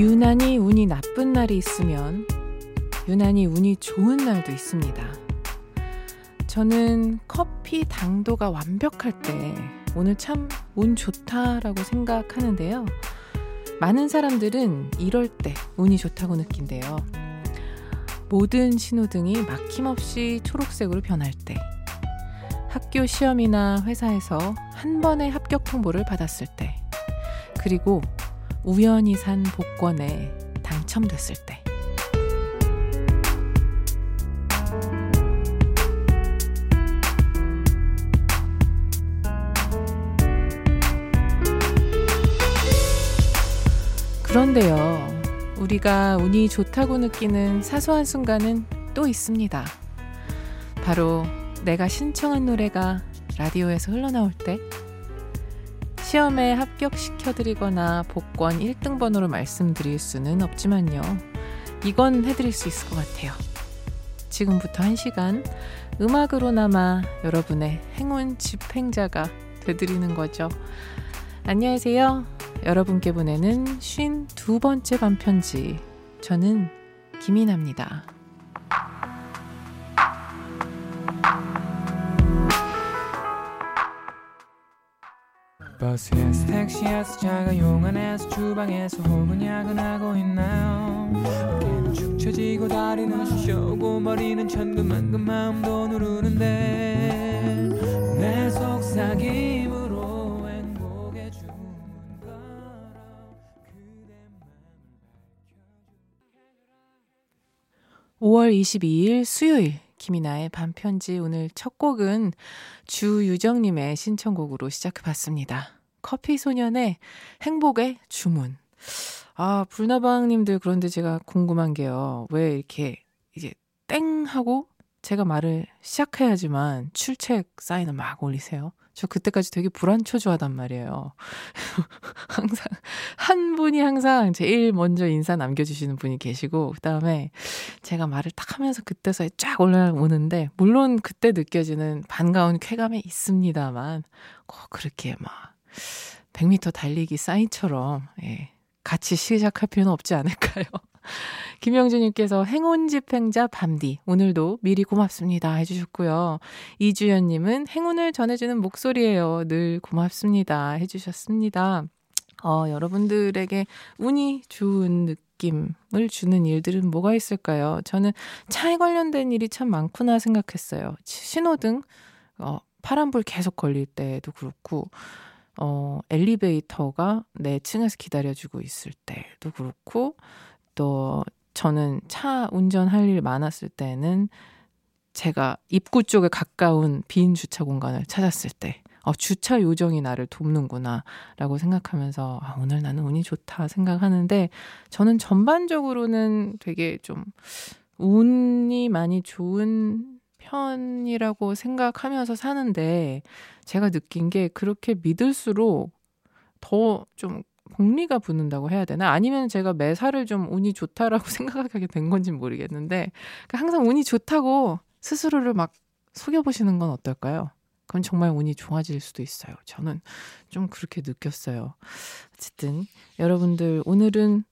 유난히 운이 나쁜 날이 있으면 유난히 운이 좋은 날도 있습니다. 저는 커피 당도가 완벽할 때 오늘 참 운 좋다라고 생각하는데요. 많은 사람들은 이럴 때 운이 좋다고 느낀대요. 모든 신호등이 막힘없이 초록색으로 변할 때, 학교 시험이나 회사에서 한 번의 합격 통보를 받았을 때, 그리고 우연히 산 복권에 당첨됐을 때. 그런데요, 우리가 운이 좋다고 느끼는 사소한 순간은 또 있습니다. 바로 내가 신청한 노래가 라디오에서 흘러나올 때, 시험에 합격시켜드리거나 복권 1등 번호로 말씀드릴 수는 없지만요, 이건 해드릴 수 있을 것 같아요. 지금부터 1시간 음악으로나마 여러분의 행운 집행자가 되드리는 거죠. 안녕하세요. 여러분께 보내는 52번째 밤편지, 저는 김이나입니다. 버스에서, 택시에서, 작은 용안에서, 주방에서 혹은 야근하고 있나요? 어깨는 축 처지고 다리는 쉬쉬고 머리는 천근만근 마음도 누르는데 내 속삭임으로 행복해 주는 바람 그대만 밝혀줘. 5월 22일 수요일 김이나의 밤편지, 오늘 첫 곡은 주유정님의 신청곡으로 시작해봤습니다. 커피소년의 행복의 주문. 아, 불나방님들, 그런데 제가 궁금한 게요, 왜 이렇게 이제 땡 하고 제가 말을 시작해야지만 출첵 사인을 막 올리세요? 저 그때까지 되게 불안초조하단 말이에요. 항상 한 분이 항상 제일 먼저 인사 남겨주시는 분이 계시고, 그 다음에 제가 말을 딱 하면서 그때서야 쫙 올라오는데, 물론 그때 느껴지는 반가운 쾌감이 있습니다만, 꼭 그렇게 막 100m 달리기 사인처럼, 예, 같이 시작할 필요는 없지 않을까요? 김영주님께서 행운집행자 밤디 오늘도 미리 고맙습니다 해주셨고요. 이주연님은 행운을 전해주는 목소리예요, 늘 고맙습니다 해주셨습니다. 여러분들에게 운이 좋은 느낌을 주는 일들은 뭐가 있을까요? 저는 차에 관련된 일이 참 많구나 생각했어요. 신호등 파란불 계속 걸릴 때도 그렇고, 엘리베이터가 내 층에서 기다려주고 있을 때도 그렇고, 또 저는 차 운전할 일 많았을 때는 제가 입구 쪽에 가까운 빈 주차 공간을 찾았을 때 주차 요정이 나를 돕는구나 라고 생각하면서, 아, 오늘 나는 운이 좋다 생각하는데, 저는 전반적으로는 되게 좀 운이 많이 좋은 편이라고 생각하면서 사는데, 제가 느낀 게 그렇게 믿을수록 더 좀 복리가 붙는다고 해야 되나? 아니면 제가 매사를 좀 운이 좋다라고 생각하게 된 건지 모르겠는데, 항상 운이 좋다고 스스로를 막 속여보시는 건 어떨까요? 그럼 정말 운이 좋아질 수도 있어요. 저는 좀 그렇게 느꼈어요. 어쨌든 여러분들, 오늘은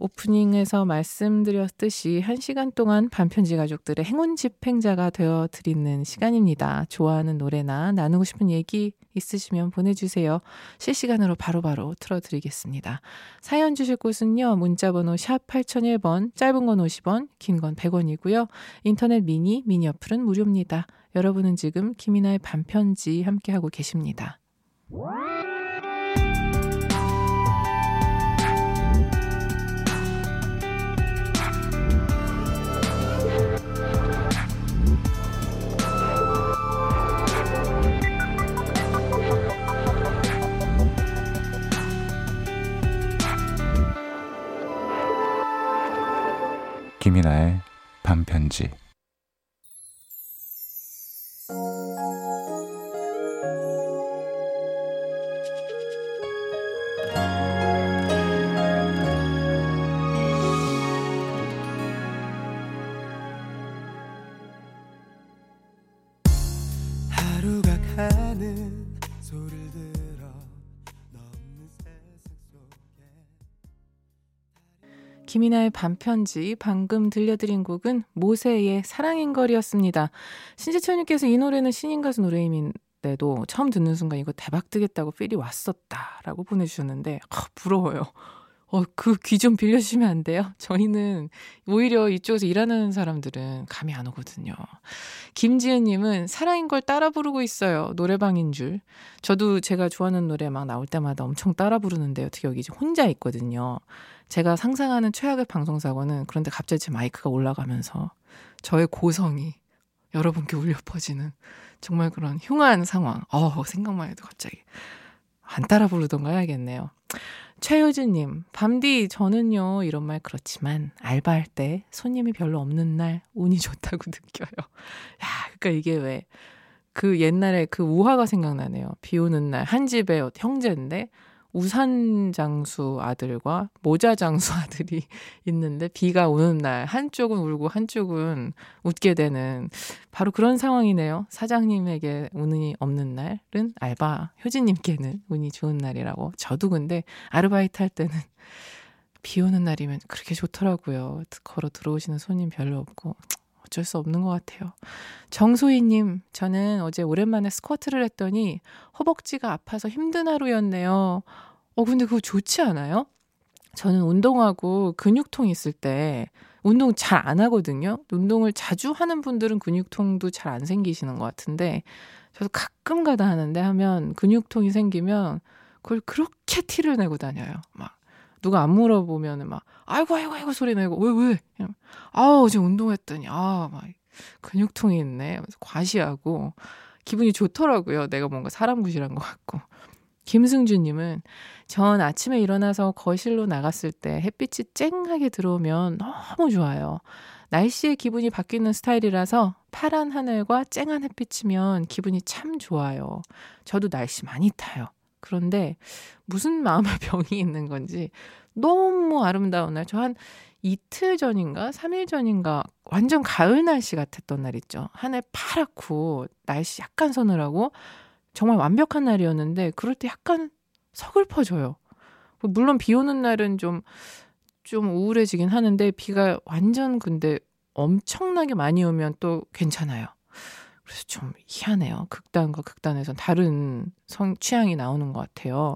오프닝에서 말씀드렸듯이 1시간 동안 밤편지 가족들의 행운 집행자가 되어드리는 시간입니다. 좋아하는 노래나 나누고 싶은 얘기 있으시면 보내주세요. 실시간으로 바로바로 틀어드리겠습니다. 사연 주실 곳은요, 문자번호 샵 8001번, 짧은 건 50원, 긴 건 100원이고요. 인터넷 미니 어플은 무료입니다. 여러분은 지금 김이나의 밤편지 함께하고 계십니다. 김이나의 밤편지. 하루가 가는 소리를 들어 넘는 세상 속에 김이나의 밤편지, 방금 들려드린 곡은 모세의 사랑인 걸이었습니다. 신지철님께서 이 노래는 신인 가수 노래임인데도 처음 듣는 순간 이거 대박 뜨겠다고 필이 왔었다라고 보내주셨는데 부러워요. 그 귀 좀 빌려주시면 안 돼요? 저희는 오히려 이쪽에서 일하는 사람들은 감이 안 오거든요. 김지은님은 사랑인 걸 따라 부르고 있어요. 노래방인 줄. 저도 제가 좋아하는 노래 막 나올 때마다 엄청 따라 부르는데요. 특히 여기 이제 혼자 있거든요. 제가 상상하는 최악의 방송사고는 그런데 갑자기 제 마이크가 올라가면서 저의 고성이 여러분께 울려 퍼지는 정말 그런 흉한 상황. 생각만 해도 갑자기 안 따라 부르던가 해야겠네요. 최효진님, 밤디 저는요 이런 말 그렇지만 알바할 때 손님이 별로 없는 날 운이 좋다고 느껴요. 그러니까 이게 왜 그 옛날에 그 우화가 생각나네요. 비 오는 날 한 집에 형제인데 우산 장수 아들과 모자 장수 아들이 있는데 비가 오는 날 한쪽은 울고 한쪽은 웃게 되는 바로 그런 상황이네요. 사장님에게 운이 없는 날은 알바 효진님께는 운이 좋은 날이라고. 저도 근데 아르바이트 할 때는 비 오는 날이면 그렇게 좋더라고요. 걸어 들어오시는 손님 별로 없고 어쩔 수 없는 것 같아요. 정소희님, 저는 어제 오랜만에 스쿼트를 했더니 허벅지가 아파서 힘든 하루였네요. 근데 그거 좋지 않아요? 저는 운동하고 근육통 있을 때 운동 잘 안 하거든요. 운동을 자주 하는 분들은 근육통도 잘 안 생기시는 것 같은데 저도 가끔 가다 하면 근육통이 생기면 그걸 그렇게 티를 내고 다녀요. 막 누가 안 물어보면은 막 아이고 소리 내고 왜 어제 운동했더니 막 근육통이 있네 과시하고 기분이 좋더라고요. 내가 뭔가 사람 구실한 것 같고. 김승주님은 전 아침에 일어나서 거실로 나갔을 때 햇빛이 쨍하게 들어오면 너무 좋아요. 날씨의 기분이 바뀌는 스타일이라서 파란 하늘과 쨍한 햇빛이면 기분이 참 좋아요. 저도 날씨 많이 타요. 그런데 무슨 마음의 병이 있는 건지 너무 아름다운 날, 저 한 이틀 전인가 3일 전인가 완전 가을 날씨 같았던 날 있죠. 하늘 파랗고 날씨 약간 서늘하고 정말 완벽한 날이었는데 그럴 때 약간 서글퍼져요. 물론 비 오는 날은 좀 우울해지긴 하는데 비가 완전 근데 엄청나게 많이 오면 또 괜찮아요. 그래서 좀 희한해요. 극단과 극단에선 다른 취향이 나오는 것 같아요.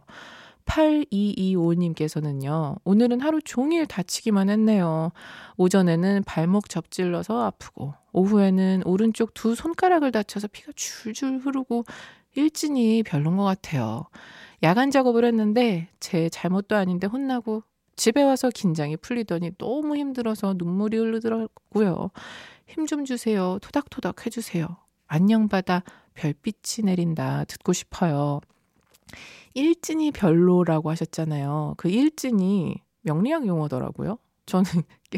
8225님께서는요. 오늘은 하루 종일 다치기만 했네요. 오전에는 발목 접질러서 아프고 오후에는 오른쪽 두 손가락을 다쳐서 피가 줄줄 흐르고 일진이 별론 것 같아요. 야간 작업을 했는데 제 잘못도 아닌데 혼나고 집에 와서 긴장이 풀리더니 너무 힘들어서 눈물이 흐르더라고요. 힘 좀 주세요. 토닥토닥 해주세요. 안녕 바다 별빛이 내린다 듣고 싶어요. 일진이 별로라고 하셨잖아요. 그 일진이 명리학 용어더라고요. 저는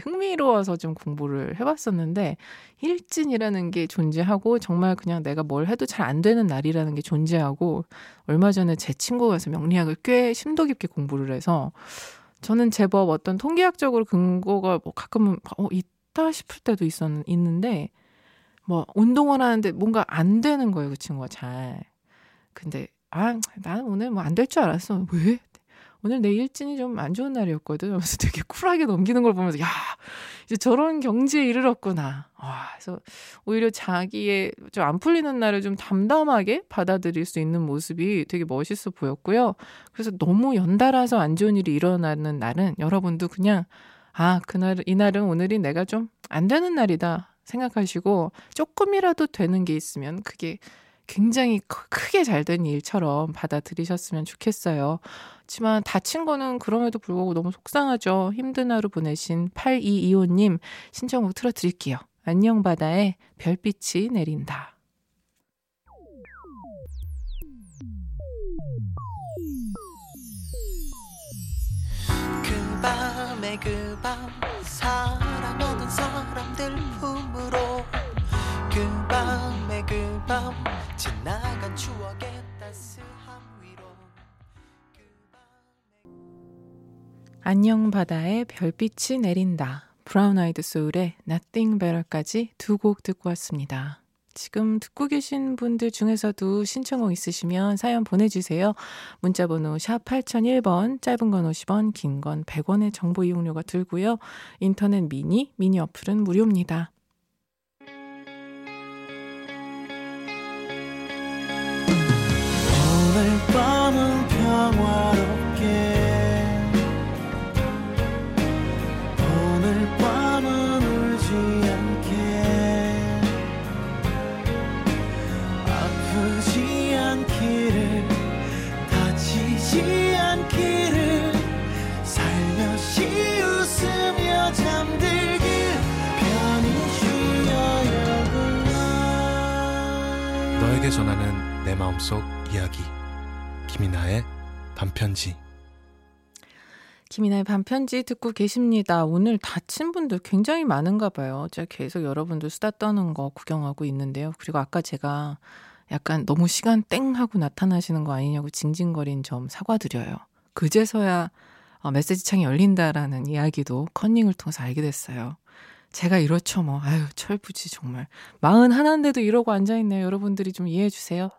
흥미로워서 좀 공부를 해봤었는데 일진이라는 게 존재하고 정말 그냥 내가 뭘 해도 잘 안 되는 날이라는 게 존재하고 얼마 전에 제 친구가 와서 명리학을 꽤 심도 깊게 공부를 해서 저는 제법 어떤 통계학적으로 근거가 가끔은 있다 싶을 때도 있는데 운동을 하는데 뭔가 안 되는 거예요, 그 친구가 잘. 근데, 난 오늘 안 될 줄 알았어. 왜? 오늘 내 일진이 좀 안 좋은 날이었거든. 하면서 되게 쿨하게 넘기는 걸 보면서, 이제 저런 경지에 이르렀구나. 그래서 오히려 자기의 좀 안 풀리는 날을 좀 담담하게 받아들일 수 있는 모습이 되게 멋있어 보였고요. 그래서 너무 연달아서 안 좋은 일이 일어나는 날은 여러분도 그냥, 이날은 오늘이 내가 좀 안 되는 날이다. 생각하시고 조금이라도 되는 게 있으면 그게 굉장히 크게 잘 된 일처럼 받아들이셨으면 좋겠어요. 하지만 다친 거는 그럼에도 불구하고 너무 속상하죠. 힘든 하루 보내신 8225님 신청곡 틀어드릴게요. 안녕 바다에 별빛이 내린다. 그 밤에 그 밤 사랑하는 사람들 품으로 그 밤에 그 밤 지나간 추억의 따스함 위로 그 밤에 안녕 바다에 별빛이 내린다 브라운 아이드 소울의 Nothing Better까지 두 곡 듣고 왔습니다. 지금 듣고 계신 분들 중에서도 신청곡 있으시면 사연 보내주세요. 문자번호 샵 8001번, 짧은 건 50원, 긴 건 100원의 정보 이용료가 들고요. 인터넷 미니 어플은 무료입니다. 오늘 밤은 평화롭게 너에게 전하는 내 마음속 이야기. 김이나의 밤편지. 김이나의 밤편지 듣고 계십니다. 오늘 다친 분들 굉장히 많은가 봐요. 제가 계속 여러분들 수다 떠는 거 구경하고 있는데요. 그리고 아까 제가 약간 너무 시간 땡 하고 나타나시는 거 아니냐고 징징거린 점 사과드려요. 그제서야 메시지 창이 열린다라는 이야기도 커닝을 통해서 알게 됐어요. 제가 이렇죠 뭐. 아유, 철부지 정말. 41인데도 이러고 앉아있네요. 여러분들이 좀 이해해주세요.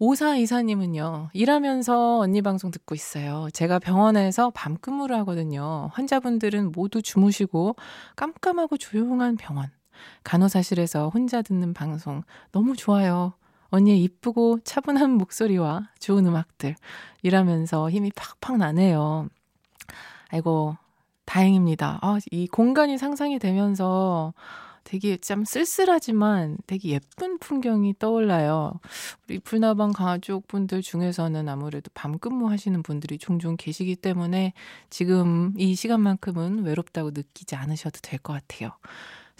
5424님은요. 일하면서 언니 방송 듣고 있어요. 제가 병원에서 밤 근무를 하거든요. 환자분들은 모두 주무시고 깜깜하고 조용한 병원. 간호사실에서 혼자 듣는 방송 너무 좋아요. 언니의 이쁘고 차분한 목소리와 좋은 음악들. 일하면서 힘이 팍팍 나네요. 아이고, 다행입니다. 아, 이 공간이 상상이 되면서 되게 참 쓸쓸하지만 되게 예쁜 풍경이 떠올라요. 우리 불나방 가족분들 중에서는 아무래도 밤 근무하시는 분들이 종종 계시기 때문에 지금 이 시간만큼은 외롭다고 느끼지 않으셔도 될 것 같아요.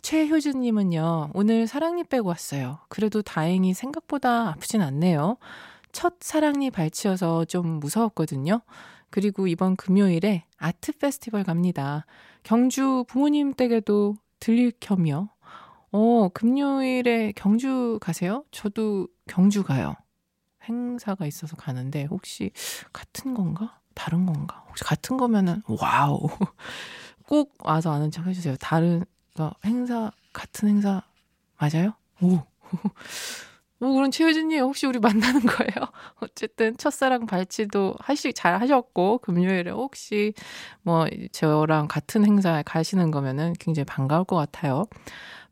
최효진님은요. 오늘 사랑니 빼고 왔어요. 그래도 다행히 생각보다 아프진 않네요. 첫 사랑니 발치여서 좀 무서웠거든요. 그리고 이번 금요일에 아트 페스티벌 갑니다. 경주 부모님 댁에도 들릴 겸요. 금요일에 경주 가세요? 저도 경주 가요. 행사가 있어서 가는데 혹시 같은 건가? 다른 건가? 혹시 같은 거면은 와우. 꼭 와서 아는 척 해주세요. 다른 행사, 같은 행사 맞아요? 오, 그럼 최효진님 혹시 우리 만나는 거예요? 어쨌든 첫사랑 발치도 잘 하셨고 금요일에 혹시 뭐 저랑 같은 행사에 가시는 거면은 굉장히 반가울 것 같아요.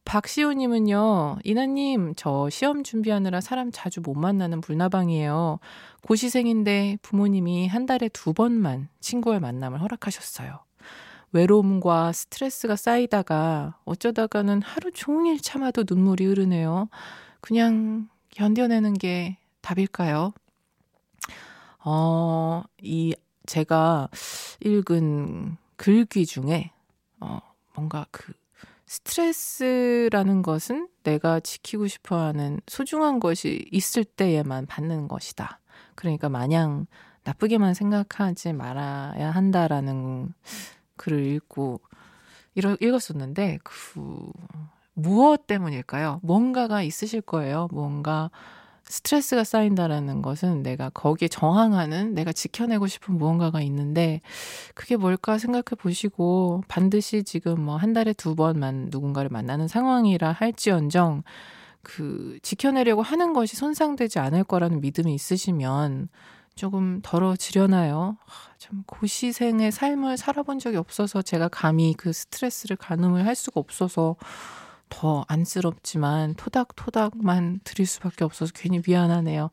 박시호님은요. 이나님, 저 시험 준비하느라 사람 자주 못 만나는 불나방이에요. 고시생인데 부모님이 한 달에 2번만 친구와의 만남을 허락하셨어요. 외로움과 스트레스가 쌓이다가 어쩌다가는 하루 종일 참아도 눈물이 흐르네요. 그냥 견뎌내는 게 답일까요? 제가 읽은 글귀 중에 뭔가 그 스트레스라는 것은 내가 지키고 싶어하는 소중한 것이 있을 때에만 받는 것이다. 그러니까 마냥 나쁘게만 생각하지 말아야 한다라는 글을 읽고 읽었었는데 무엇 때문일까요? 뭔가가 있으실 거예요. 뭔가 스트레스가 쌓인다라는 것은 내가 거기에 저항하는, 내가 지켜내고 싶은 무언가가 있는데 그게 뭘까 생각해 보시고, 반드시 지금 뭐 한 달에 2번만 누군가를 만나는 상황이라 할지언정 지켜내려고 하는 것이 손상되지 않을 거라는 믿음이 있으시면 조금 덜어지려나요? 참 고시생의 삶을 살아본 적이 없어서 제가 감히 그 스트레스를 가늠을 할 수가 없어서 더 안쓰럽지만 토닥토닥만 드릴 수밖에 없어서 괜히 미안하네요.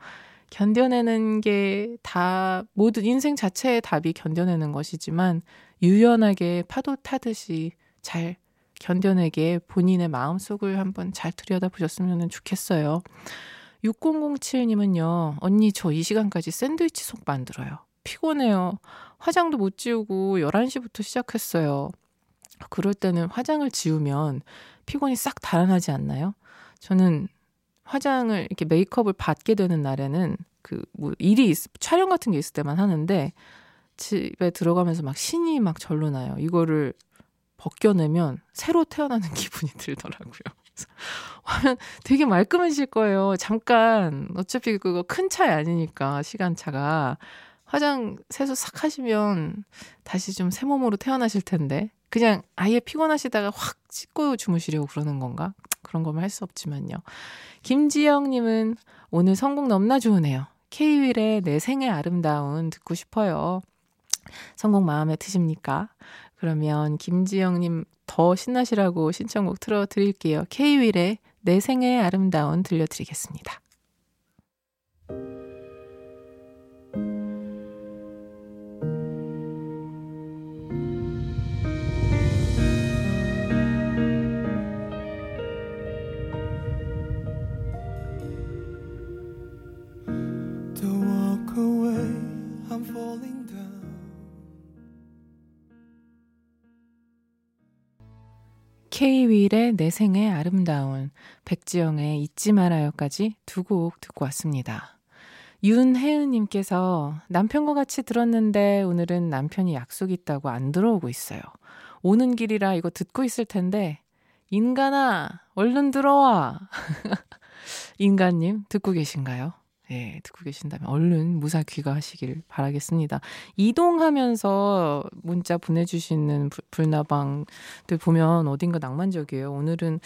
견뎌내는 게 다, 모든 인생 자체의 답이 견뎌내는 것이지만 유연하게 파도 타듯이 잘 견뎌내게 본인의 마음속을 한번 잘 들여다보셨으면 좋겠어요. 6007님은요. 언니, 저 이 시간까지 샌드위치 속 만들어요. 피곤해요. 화장도 못 지우고 11시부터 시작했어요. 그럴 때는 화장을 지우면 피곤이 싹 달아나지 않나요? 저는 화장을 이렇게 메이크업을 받게 되는 날에는 촬영 같은 게 있을 때만 하는데 집에 들어가면서 막 신이 막 절로 나요. 이거를 벗겨내면 새로 태어나는 기분이 들더라고요. 화면 되게 말끔해질 거예요. 잠깐, 어차피 그거 큰 차이 아니니까 시간차가. 화장 세수 싹 하시면 다시 좀 새 몸으로 태어나실 텐데 그냥 아예 피곤하시다가 확 씻고 주무시려고 그러는 건가? 그런 거면 할 수 없지만요. 김지영님은 오늘 선곡 넘나 좋으네요. K-윌의 내 생의 아름다운 듣고 싶어요. 선곡 마음에 드십니까? 그러면 김지영님 더 신나시라고 신청곡 틀어드릴게요. K-윌의 내 생의 아름다운 들려드리겠습니다. K-윌의 내 생의 아름다운, 백지영의 잊지 말아요까지 두 곡 듣고 왔습니다. 윤혜은님께서 남편과 같이 들었는데 오늘은 남편이 약속이 있다고 안 들어오고 있어요. 오는 길이라 이거 듣고 있을 텐데 인간아 얼른 들어와. 인간님 듣고 계신가요? 네, 듣고 계신다면 얼른 무사 귀가하시길 바라겠습니다. 이동하면서 문자 보내주시는 불나방들 보면 어딘가 낭만적이에요. 오늘은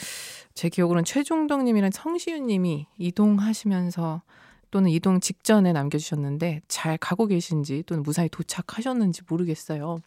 제 기억으로는 최종덕님이랑 성시윤님이 이동하시면서 또는 이동 직전에 남겨주셨는데 잘 가고 계신지 또는 무사히 도착하셨는지 모르겠어요.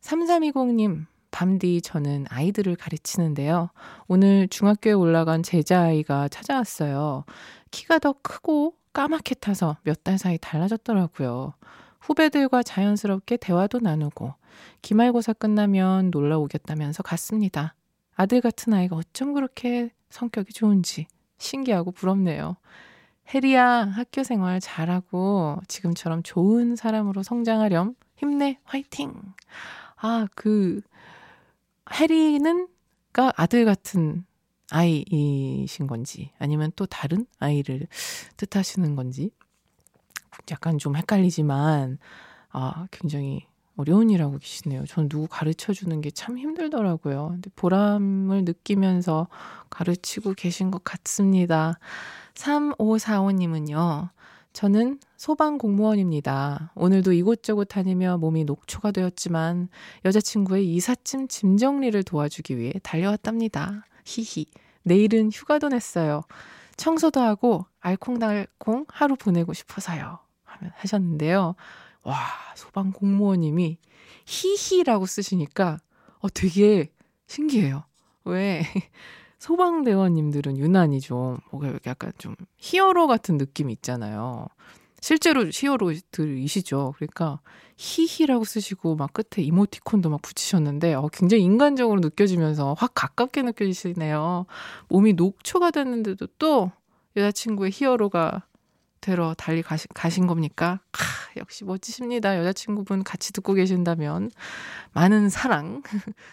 3320님. 밤디 저는 아이들을 가르치는데요. 오늘 중학교에 올라간 제자아이가 찾아왔어요. 키가 더 크고 까맣게 타서 몇 달 사이 달라졌더라고요. 후배들과 자연스럽게 대화도 나누고 기말고사 끝나면 놀러 오겠다면서 갔습니다. 아들 같은 아이가 어쩜 그렇게 성격이 좋은지 신기하고 부럽네요. 혜리야 학교 생활 잘하고 지금처럼 좋은 사람으로 성장하렴. 힘내 화이팅. 아, 그 혜리는 아들 같은 아이이신 건지 아니면 또 다른 아이를 뜻하시는 건지 약간 좀 헷갈리지만 아, 굉장히 어려운 일 하고 계시네요. 저는 누구 가르쳐주는 게 참 힘들더라고요. 근데 보람을 느끼면서 가르치고 계신 것 같습니다. 3545님은요. 저는 소방공무원입니다. 오늘도 이곳저곳 다니며 몸이 녹초가 되었지만 여자친구의 이삿짐 짐 정리를 도와주기 위해 달려왔답니다. 히히. 내일은 휴가도 냈어요. 청소도 하고 알콩달콩 하루 보내고 싶어서요. 하셨는데요. 와, 소방공무원님이 히히라고 쓰시니까 되게 신기해요. 왜? 소방대원님들은 유난히 좀 약간 좀 히어로 같은 느낌이 있잖아요. 실제로 히어로들이시죠. 그러니까 히히라고 쓰시고 막 끝에 이모티콘도 막 붙이셨는데 굉장히 인간적으로 느껴지면서 확 가깝게 느껴지시네요. 몸이 녹초가 됐는데도 또 여자친구의 히어로가 되러 달리 가신 겁니까? 역시 멋지십니다. 여자친구분 같이 듣고 계신다면 많은 사랑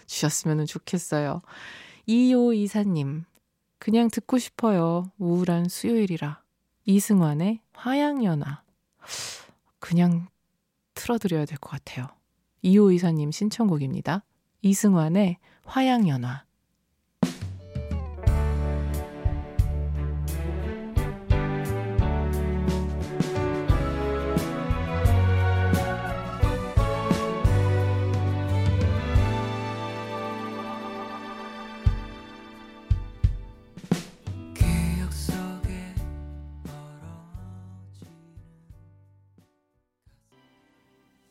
주셨으면 좋겠어요. 이효이사님, 그냥 듣고 싶어요. 우울한 수요일이라. 이승환의 화양연화. 그냥 틀어드려야 될 것 같아요. 이효이사님 신청곡입니다. 이승환의 화양연화.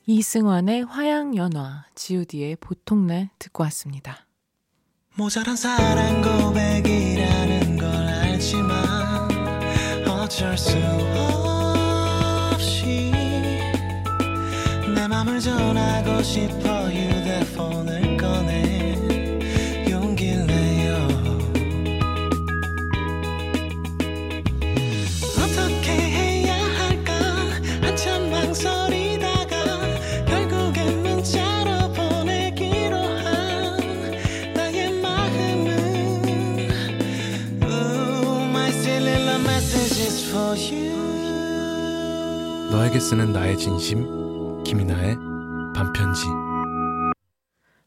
이승환의 화양연화, G.O.D의 보통날 듣고 왔습니다. 모자란 사랑 고백이라는 걸 알지만 어쩔 수 없이 내 맘을 전하고 싶어 휴대폰을 꺼내 용기를 내요. 어떻게 해야 할까 한참 망설이 너에게 쓰는 나의 진심, 김이나의 밤편지.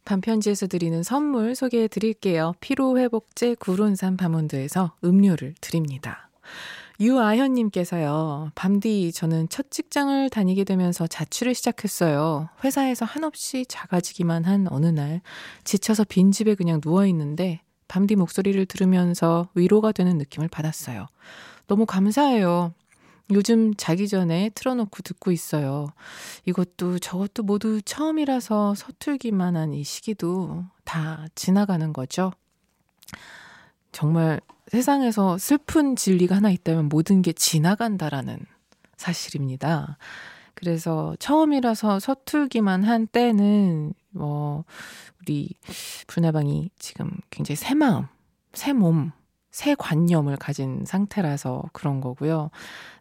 밤편지에서 드리는 선물 소개해 드릴게요. 피로회복제 구론산 바몬드에서 음료를 드립니다. 유아현님께서요. 밤디 저는 첫 직장을 다니게 되면서 자취를 시작했어요. 회사에서 한없이 작아지기만 한 어느 날 지쳐서 빈집에 그냥 누워있는데 밤디 목소리를 들으면서 위로가 되는 느낌을 받았어요. 너무 감사해요. 요즘 자기 전에 틀어놓고 듣고 있어요. 이것도 저것도 모두 처음이라서 서툴기만 한 이 시기도 다 지나가는 거죠. 정말 세상에서 슬픈 진리가 하나 있다면 모든 게 지나간다라는 사실입니다. 그래서 처음이라서 서툴기만 한 때는 우리 불나방이 지금 굉장히 새 마음, 새 몸, 새 관념을 가진 상태라서 그런 거고요.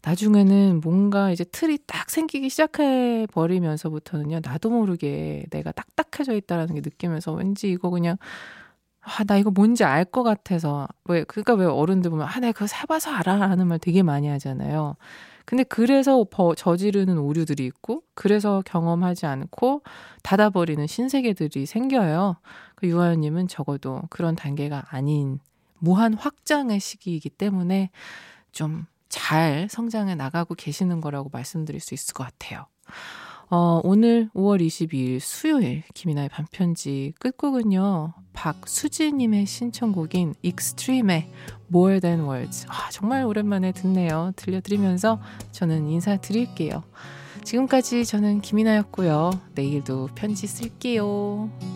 나중에는 뭔가 이제 틀이 딱 생기기 시작해버리면서부터는요. 나도 모르게 내가 딱딱해져 있다는 게 느끼면서 왠지 이거 그냥 나 이거 뭔지 알 것 같아서 왜 어른들 보면 내가 그거 해봐서 알아 하는 말 되게 많이 하잖아요. 근데 그래서 저지르는 오류들이 있고 그래서 경험하지 않고 닫아버리는 신세계들이 생겨요. 유아연님은 적어도 그런 단계가 아닌 무한 확장의 시기이기 때문에 좀 잘 성장해 나가고 계시는 거라고 말씀드릴 수 있을 것 같아요. 오늘 5월 22일 수요일 김이나의 밤편지 끝곡은요. 박수지님의 신청곡인 익스트림의 More Than Words. 정말 오랜만에 듣네요. 들려드리면서 저는 인사드릴게요. 지금까지 저는 김이나였고요. 내일도 편지 쓸게요.